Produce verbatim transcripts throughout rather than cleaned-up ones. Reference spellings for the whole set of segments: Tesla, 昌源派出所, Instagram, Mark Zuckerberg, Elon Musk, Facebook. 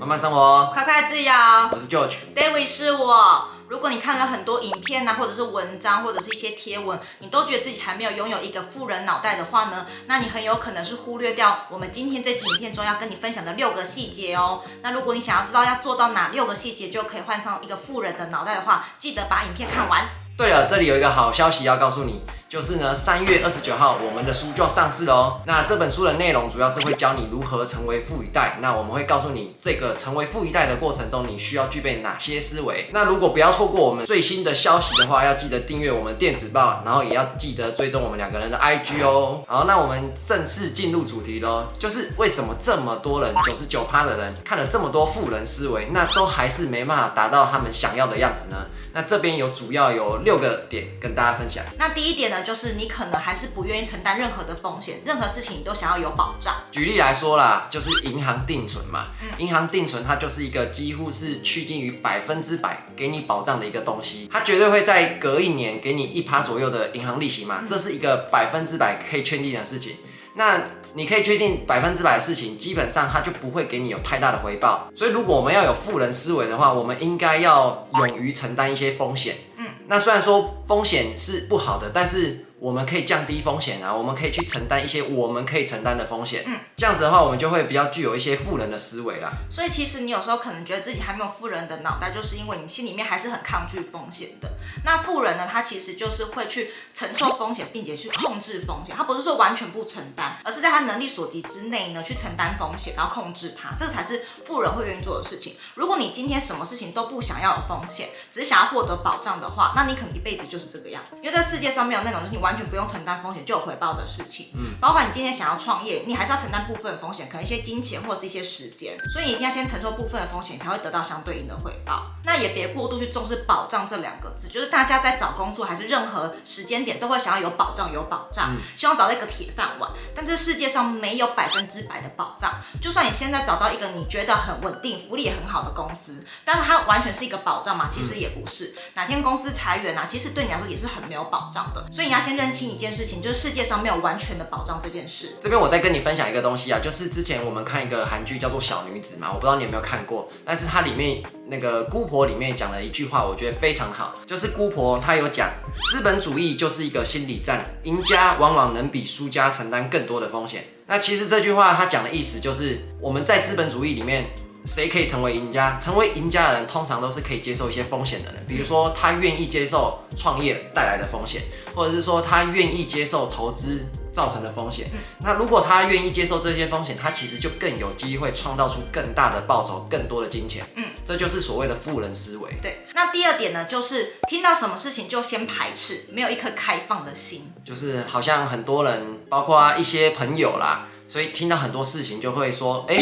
慢慢生活，快快自由。我是 George，David 是我。如果你看了很多影片啊，或者是文章，或者是一些贴文，你都觉得自己还没有拥有一个富人脑袋的话呢，那你很有可能是忽略掉我们今天这集影片中要跟你分享的六个细节哦。那如果你想要知道要做到哪六个细节就可以换上一个富人的脑袋的话，记得把影片看完。对了，这里有一个好消息要告诉你，就是呢，三月二十九号我们的书就上市了哦。那这本书的内容主要是会教你如何成为富一代，那我们会告诉你这个成为富一代的过程中你需要具备哪些思维。那如果不要错过我们最新的消息的话，要记得订阅我们电子报，然后也要记得追踪我们两个人的 I G 哦。好，那我们正式进入主题咯，就是为什么这么多人 百分之九十九 的人看了这么多富人思维，那都还是没办法达到他们想要的样子呢？那这边有主要有六个点跟大家分享。那第一点呢，就是你可能还是不愿意承担任何的风险，任何事情你都想要有保障。举例来说啦，就是银行定存嘛，银行定存它就是一个几乎是趋近于百分之百给你保障的一个东西，它绝对会在隔一年给你 百分之一 左右的银行利息嘛，这是一个百分之百可以确定的事情。那你可以确定百分之百的事情，基本上它就不会给你有太大的回报。所以如果我们要有富人思维的话，我们应该要勇于承担一些风险。嗯，那虽然说风险是不好的，但是我们可以降低风险啊，我们可以去承担一些我们可以承担的风险。嗯，这样子的话，我们就会比较具有一些富人的思维啦。所以其实你有时候可能觉得自己还没有富人的脑袋，就是因为你心里面还是很抗拒风险的。那富人呢，他其实就是会去承受风险，并且去控制风险。他不是说完全不承担，而是在他能力所及之内呢，去承担风险，然后控制它，这才是富人会愿意做的事情。如果你今天什么事情都不想要有风险，只想要获得保障的话，那你可能一辈子就是这个样子。因为在世界上没有那种就是你完全不用承担风险就有回报的事情。嗯，包括你今天想要创业，你还是要承担部分风险，可能一些金钱或是一些时间，所以你一定要先承受部分的风险，才会得到相对应的回报。那也别过度去重视保障这两个字，就是大家在找工作还是任何时间点都会想要有保障，有保障，嗯，希望找到一个铁饭碗，但这世界上没有百分之百的保障，就算你现在找到一个你觉得很稳定、福利也很好的公司，但是它完全是一个保障嘛？其实也不是。哪天公司裁员啊，其实对你来说也是很没有保障的。所以你要先认清一件事情，就是世界上没有完全的保障这件事。这边我再跟你分享一个东西啊，就是之前我们看一个韩剧叫做《小女子》嘛，我不知道你有没有看过，但是它里面那个姑婆里面讲了一句话，我觉得非常好，就是姑婆她有讲，资本主义就是一个心理战，赢家往往能比输家承担更多的风险。那其实这句话他讲的意思就是，我们在资本主义里面，谁可以成为赢家？成为赢家的人通常都是可以接受一些风险的人，比如说他愿意接受创业带来的风险，或者是说他愿意接受投资造成的风险。那如果他愿意接受这些风险，他其实就更有机会创造出更大的报酬，更多的金钱。嗯，这就是所谓的富人思维。对。那第二点呢，就是听到什么事情就先排斥，没有一颗开放的心。就是好像很多人，包括一些朋友啦，所以听到很多事情就会说，哎，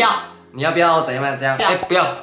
你要不要怎样怎样？哎，不要，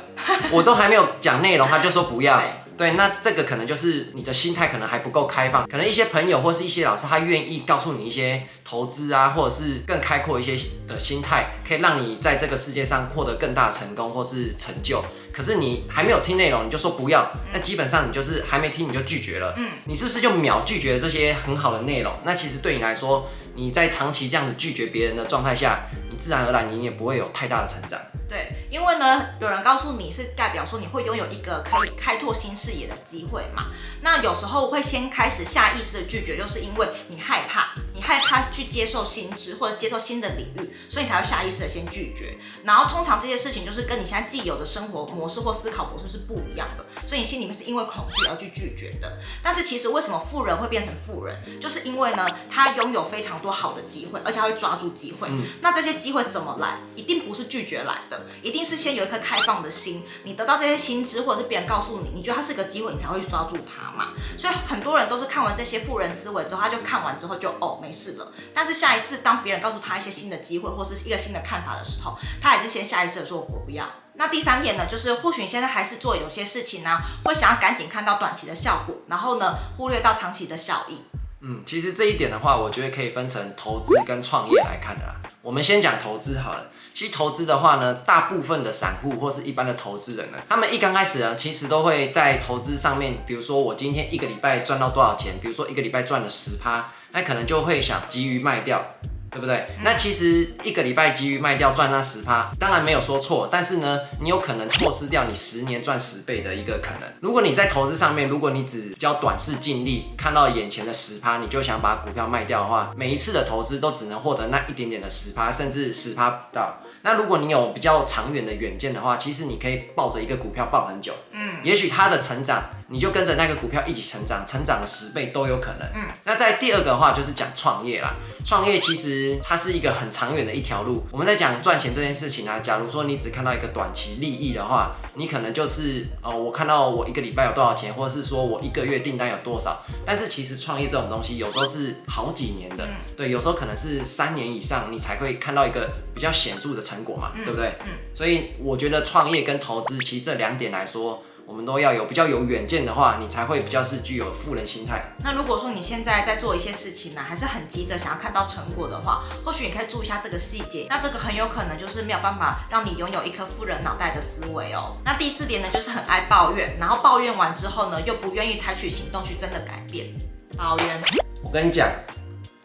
我都还没有讲内容，他就说不要。对，那这个可能就是你的心态可能还不够开放，可能一些朋友或是一些老师，他愿意告诉你一些投资啊，或者是更开阔一些的心态，可以让你在这个世界上获得更大的成功或是成就。可是你还没有听内容，你就说不要，那基本上你就是还没听你就拒绝了。嗯，你是不是就秒拒绝这些很好的内容？那其实对你来说，你在长期这样子拒绝别人的状态下，你自然而然你也不会有太大的成长。对，因为呢，有人告诉你是代表说你会拥有一个可以开拓新视野的机会嘛。那有时候会先开始下意识的拒绝，就是因为你害怕，你害怕去接受新知或者接受新的领域，所以你才会下意识的先拒绝。然后通常这些事情就是跟你现在既有的生活模式或思考模式是不一样的，所以你心里面是因为恐惧而去拒绝的。但是其实为什么富人会变成富人，就是因为呢，他拥有非常多好的机会，而且他会抓住机会。嗯，那这些机会怎么来？一定不是拒绝来的，一定是先有一颗开放的心。你得到这些新知，或者是别人告诉你，你觉得它是个机会，你才会去抓住它嘛。所以很多人都是看完这些富人思维之后，他就看完之后就哦没事了。但是下一次当别人告诉他一些新的机会或是一个新的看法的时候，他还是先下意识的说我不要。那第三点呢，就是或许你现在还是做有些事情呢、啊，会想要赶紧看到短期的效果，然后呢忽略到长期的效益。嗯，其实这一点的话，我觉得可以分成投资跟创业来看的啦。我们先讲投资好了。其实投资的话呢，大部分的散户或是一般的投资人呢，他们一刚开始呢，其实都会在投资上面，比如说我今天一个礼拜赚到多少钱，比如说一个礼拜赚了 百分之十， 那可能就会想急于卖掉。对不对？那其实一个礼拜急于卖掉赚那 百分之十， 当然没有说错，但是呢，你有可能错失掉你十年赚十倍的一个可能。如果你在投资上面，如果你只比较短视近利，看到眼前的 百分之十， 你就想把股票卖掉的话，每一次的投资都只能获得那一点点的 百分之十， 甚至 百分之十 不到。那如果你有比较长远的远见的话，其实你可以抱着一个股票抱很久，嗯，也许它的成长，你就跟着那个股票一起成长，成长了十倍都有可能，嗯。那在第二个的话就是讲创业啦，创业其实它是一个很长远的一条路。我们在讲赚钱这件事情啊，假如说你只看到一个短期利益的话，你可能就是呃，我看到我一个礼拜有多少钱，或是说我一个月订单有多少，但是其实创业这种东西有时候是好几年的，嗯、对，有时候可能是三年以上你才会看到一个比较显著的成果嘛，嗯、对不对？嗯、所以我觉得创业跟投资，其实这两点来说，我们都要有比较有远见的话，你才会比较是具有富人心态。那如果说你现在在做一些事情呢、啊，还是很急着想要看到成果的话，或许你可以注意一下这个细节。那这个很有可能就是没有办法让你拥有一颗富人脑袋的思维哦。那第四点呢，就是很爱抱怨，然后抱怨完之后呢，又不愿意采取行动去真的改变。抱怨，我跟你讲，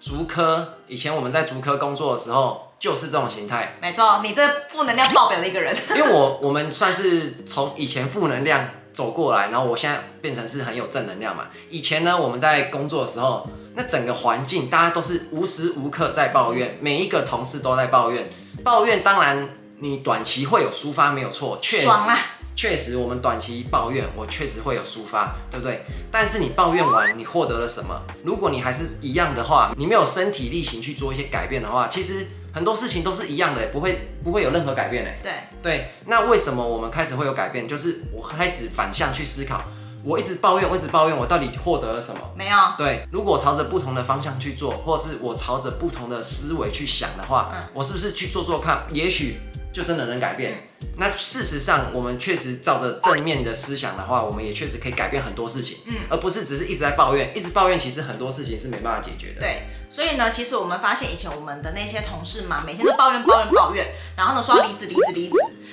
竹科以前我们在竹科工作的时候。就是这种形态，没错，你这负能量爆表的一个人。因为我我们算是从以前负能量走过来，然后我现在变成是很有正能量嘛。以前呢，我们在工作的时候，那整个环境大家都是无时无刻在抱怨，每一个同事都在抱怨。抱怨当然你短期会有抒发，没有错，确实。爽啊！确实，我们短期抱怨，我确实会有抒发，对不对？但是你抱怨完，你获得了什么？如果你还是一样的话，你没有身体力行去做一些改变的话，其实很多事情都是一样的，不会不会有任何改变。对对，那为什么我们开始会有改变？就是我开始反向去思考。我一直抱怨，我一直抱怨，我到底获得了什么？没有。对，如果我朝着不同的方向去做，或者是我朝着不同的思维去想的话，嗯、我是不是去做做看？也许就真的能改变。嗯、那事实上，我们确实照着正面的思想的话，我们也确实可以改变很多事情，嗯、而不是只是一直在抱怨，一直抱怨，其实很多事情是没办法解决的。对。所以呢，其实我们发现以前我们的那些同事嘛，每天都抱怨抱怨抱怨，然后呢说要离职离职离职，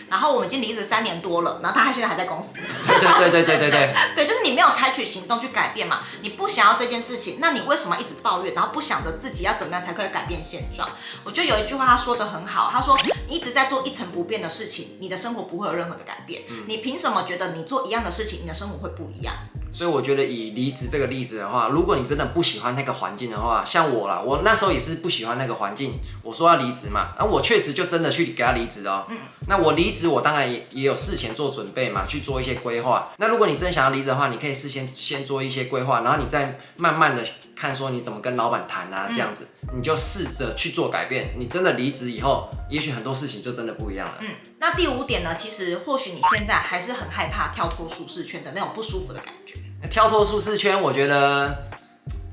然后我们已经离职三年多了，然后他现在还在公司。对对对对对对对，就是你没有采取行动去改变嘛，你不想要这件事情，那你为什么一直抱怨，然后不想着自己要怎么样才可以改变现状？我觉得有一句话他说的很好，他说你一直在做一成不变的事情，你的生活不会有任何的改变，嗯、你凭什么觉得你做一样的事情，你的生活会不一样？所以我觉得以离职这个例子的话，如果你真的不喜欢那个环境的话，像我啦，我那时候也是不喜欢那个环境，我说要离职嘛，啊，我确实就真的去给他离职哦。嗯，那我离职，我当然也也有事前做准备嘛，去做一些规划。那如果你真的想要离职的话，你可以事先先做一些规划，然后你再慢慢的看说你怎么跟老板谈啊，这样子，嗯、你就试着去做改变。你真的离职以后，也许很多事情就真的不一样了。嗯。那第五点呢，其实或许你现在还是很害怕跳脱舒适圈的那种不舒服的感觉。跳脱舒适圈，我觉得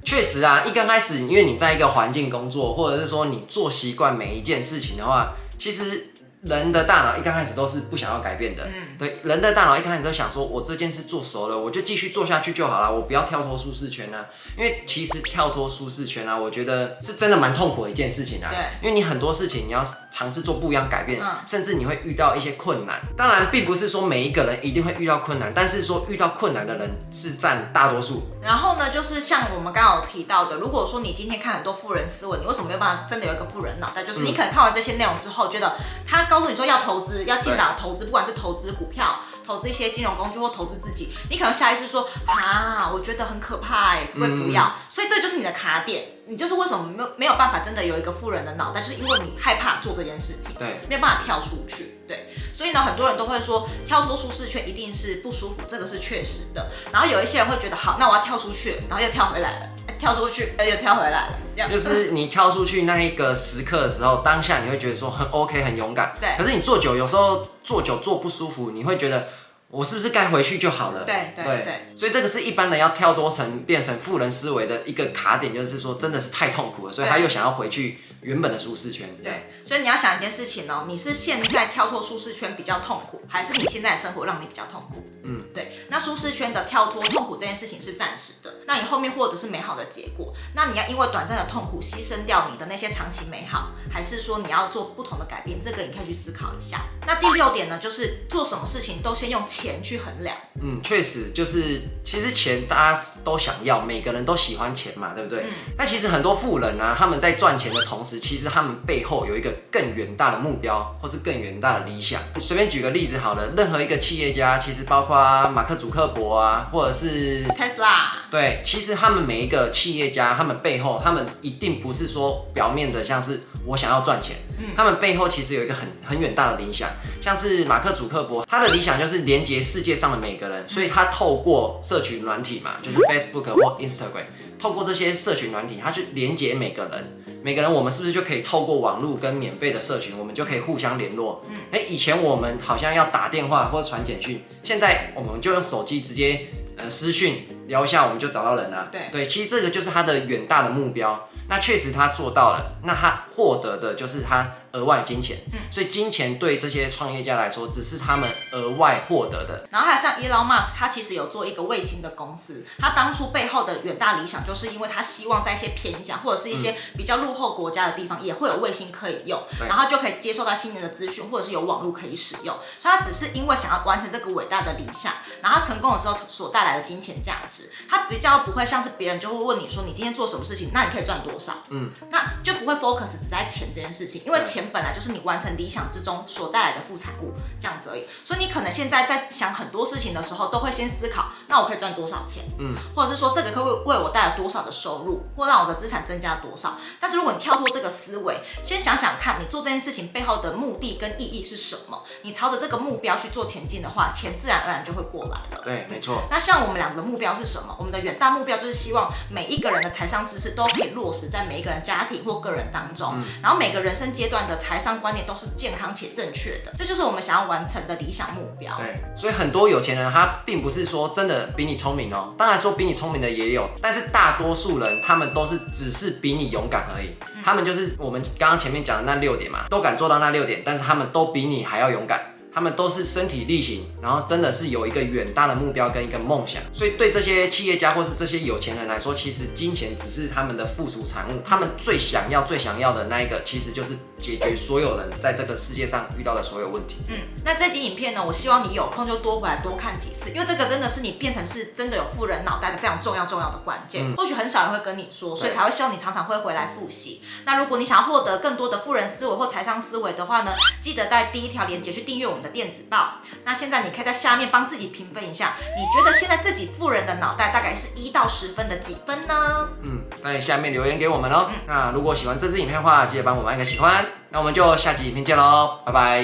确实啊，一刚开始，因为你在一个环境工作，或者是说你做习惯每一件事情的话，其实人的大脑一刚开始都是不想要改变的。嗯，对，人的大脑一刚开始都想说，我这件事做熟了，我就继续做下去就好了，我不要跳脱舒适圈啊。因为其实跳脱舒适圈啊，我觉得是真的蛮痛苦的一件事情啊。对，因为你很多事情你要尝试做不一样改变，嗯、甚至你会遇到一些困难。当然，并不是说每一个人一定会遇到困难，但是说遇到困难的人是占大多数。然后呢，就是像我们刚刚有提到的，如果说你今天看很多富人思维，你为什么没有办法真的有一个富人脑袋？就是你可能看完这些内容之后，觉得他告诉你说要投资，要尽早投资，不管是投资股票、投资一些金融工具或投资自己，你可能下意识说啊，我觉得很可怕哎、欸，可不可以不要？嗯、所以这就是你的卡点。你就是为什么没有没有办法真的有一个富人的脑袋，就是因为你害怕做这件事情，对，没有办法跳出去，对。所以呢，很多人都会说跳脱舒适圈一定是不舒服，这个是确实的。然后有一些人会觉得好，那我要跳出去，然后又跳回来了，跳出去又跳回来了，这样。就是你跳出去那一个时刻的时候，当下你会觉得说很 OK， 很勇敢，对。可是你坐久，有时候坐久坐不舒服，你会觉得。我是不是该回去就好了？对对 对, 对，所以这个是一般人要跳多层变成富人思维的一个卡点，就是说真的是太痛苦了，所以他又想要回去原本的舒适圈。对，所以你要想一件事情哦，你是现在跳脱舒适圈比较痛苦，还是你现在的生活让你比较痛苦？嗯，对。那舒适圈的跳脱痛苦这件事情是暂时的，那你后面获得是美好的结果。那你要因为短暂的痛苦牺牲掉你的那些长期美好，还是说你要做不同的改变？这个你可以去思考一下。那第六点呢，就是做什么事情都先用钱去衡量。嗯，确实就是，其实钱大家都想要，每个人都喜欢钱嘛，对不对？嗯。那其实很多富人啊，他们在赚钱的同时，其实他们背后有一个更远大的目标，或是更远大的理想。随便举个例子好了，任何一个企业家，其实包括马克·祖克伯啊，或者是 Tesla， 对，其实他们每一个企业家，他们背后，他们一定不是说表面的像是我想要赚钱，嗯，他们背后其实有一个很很远大的理想，像是马克·祖克伯，他的理想就是连接世界上的每个人，所以他透过社群软体嘛，就是 Facebook 或 Instagram， 透过这些社群软体，他去连接每个人。每个人，我们是不是就可以透过网络跟免费的社群，我们就可以互相联络？嗯，哎，以前我们好像要打电话或者传简讯，现在我们就用手机直接呃私讯聊一下，我们就找到人了。对对，其实这个就是他的远大的目标。那确实他做到了，那他获得的就是他额外的金钱，嗯，所以金钱对这些创业家来说，只是他们额外获得的。然后还有像 Elon Musk， 他其实有做一个卫星的公司，他当初背后的远大理想，就是因为他希望在一些偏乡或者是一些比较落后国家的地方，也会有卫星可以用，嗯，然后就可以接受到新的资讯，或者是有网络可以使用。所以他只是因为想要完成这个伟大的理想，然后他成功了之后所带来的金钱价值，他比较不会像是别人就会问你说你今天做什么事情，那你可以赚多少。嗯，那就不会 focus 只在钱这件事情，因为钱本来就是你完成理想之中所带来的副产物，这样子而已。所以你可能现在在想很多事情的时候，都会先思考，那我可以赚多少钱，嗯，或者是说这个可以为我带来多少的收入，或让我的资产增加多少。但是如果你跳脱这个思维，先想想看你做这件事情背后的目的跟意义是什么，你朝着这个目标去做前进的话，钱自然而然就会过来了。对，没错。那像我们两个的目标是什么？我们的远大目标就是希望每一个人的财商知识都可以落实在每一个人家庭或个人当中，嗯，然后每个人生阶段的财商观念都是健康且正确的，这就是我们想要完成的理想目标。对，所以很多有钱人他并不是说真的比你聪明哦，当然说比你聪明的也有，但是大多数人他们都是只是比你勇敢而已，嗯，他们就是我们刚刚前面讲的那六点嘛，都敢做到那六点，但是他们都比你还要勇敢。他们都是身体力行，然后真的是有一个远大的目标跟一个梦想，所以对这些企业家或是这些有钱人来说，其实金钱只是他们的附属产物，他们最想要、最想要的那一个，其实就是解决所有人在这个世界上遇到的所有问题。嗯，那这集影片呢，我希望你有空就多回来多看几次，因为这个真的是你变成是真的有富人脑袋的非常重要重要的关键，嗯，或许很少人会跟你说，所以才会希望你常常会回来复习。那如果你想要获得更多的富人思维或财商思维的话呢，记得在第一条连结去订阅我们的电子报。那现在你可以在下面帮自己评分一下，你觉得现在自己富人的脑袋大概是一到十分的几分呢？嗯，在下面留言给我们哦，嗯，那如果喜欢这支影片的话，记得帮我们按个喜欢，那我们就下集影片见咯，拜拜。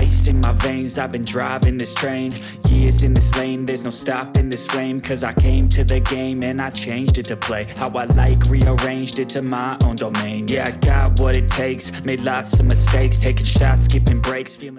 Ice in my veins, I've been driving this train. Years in this lane, there's no stopping this flame. Cause I came to the game and I changed it to play how I like, rearranged it to my own domain. Yeah, I got what it takes, made lots of mistakes, taking shots, skipping breaks, feeling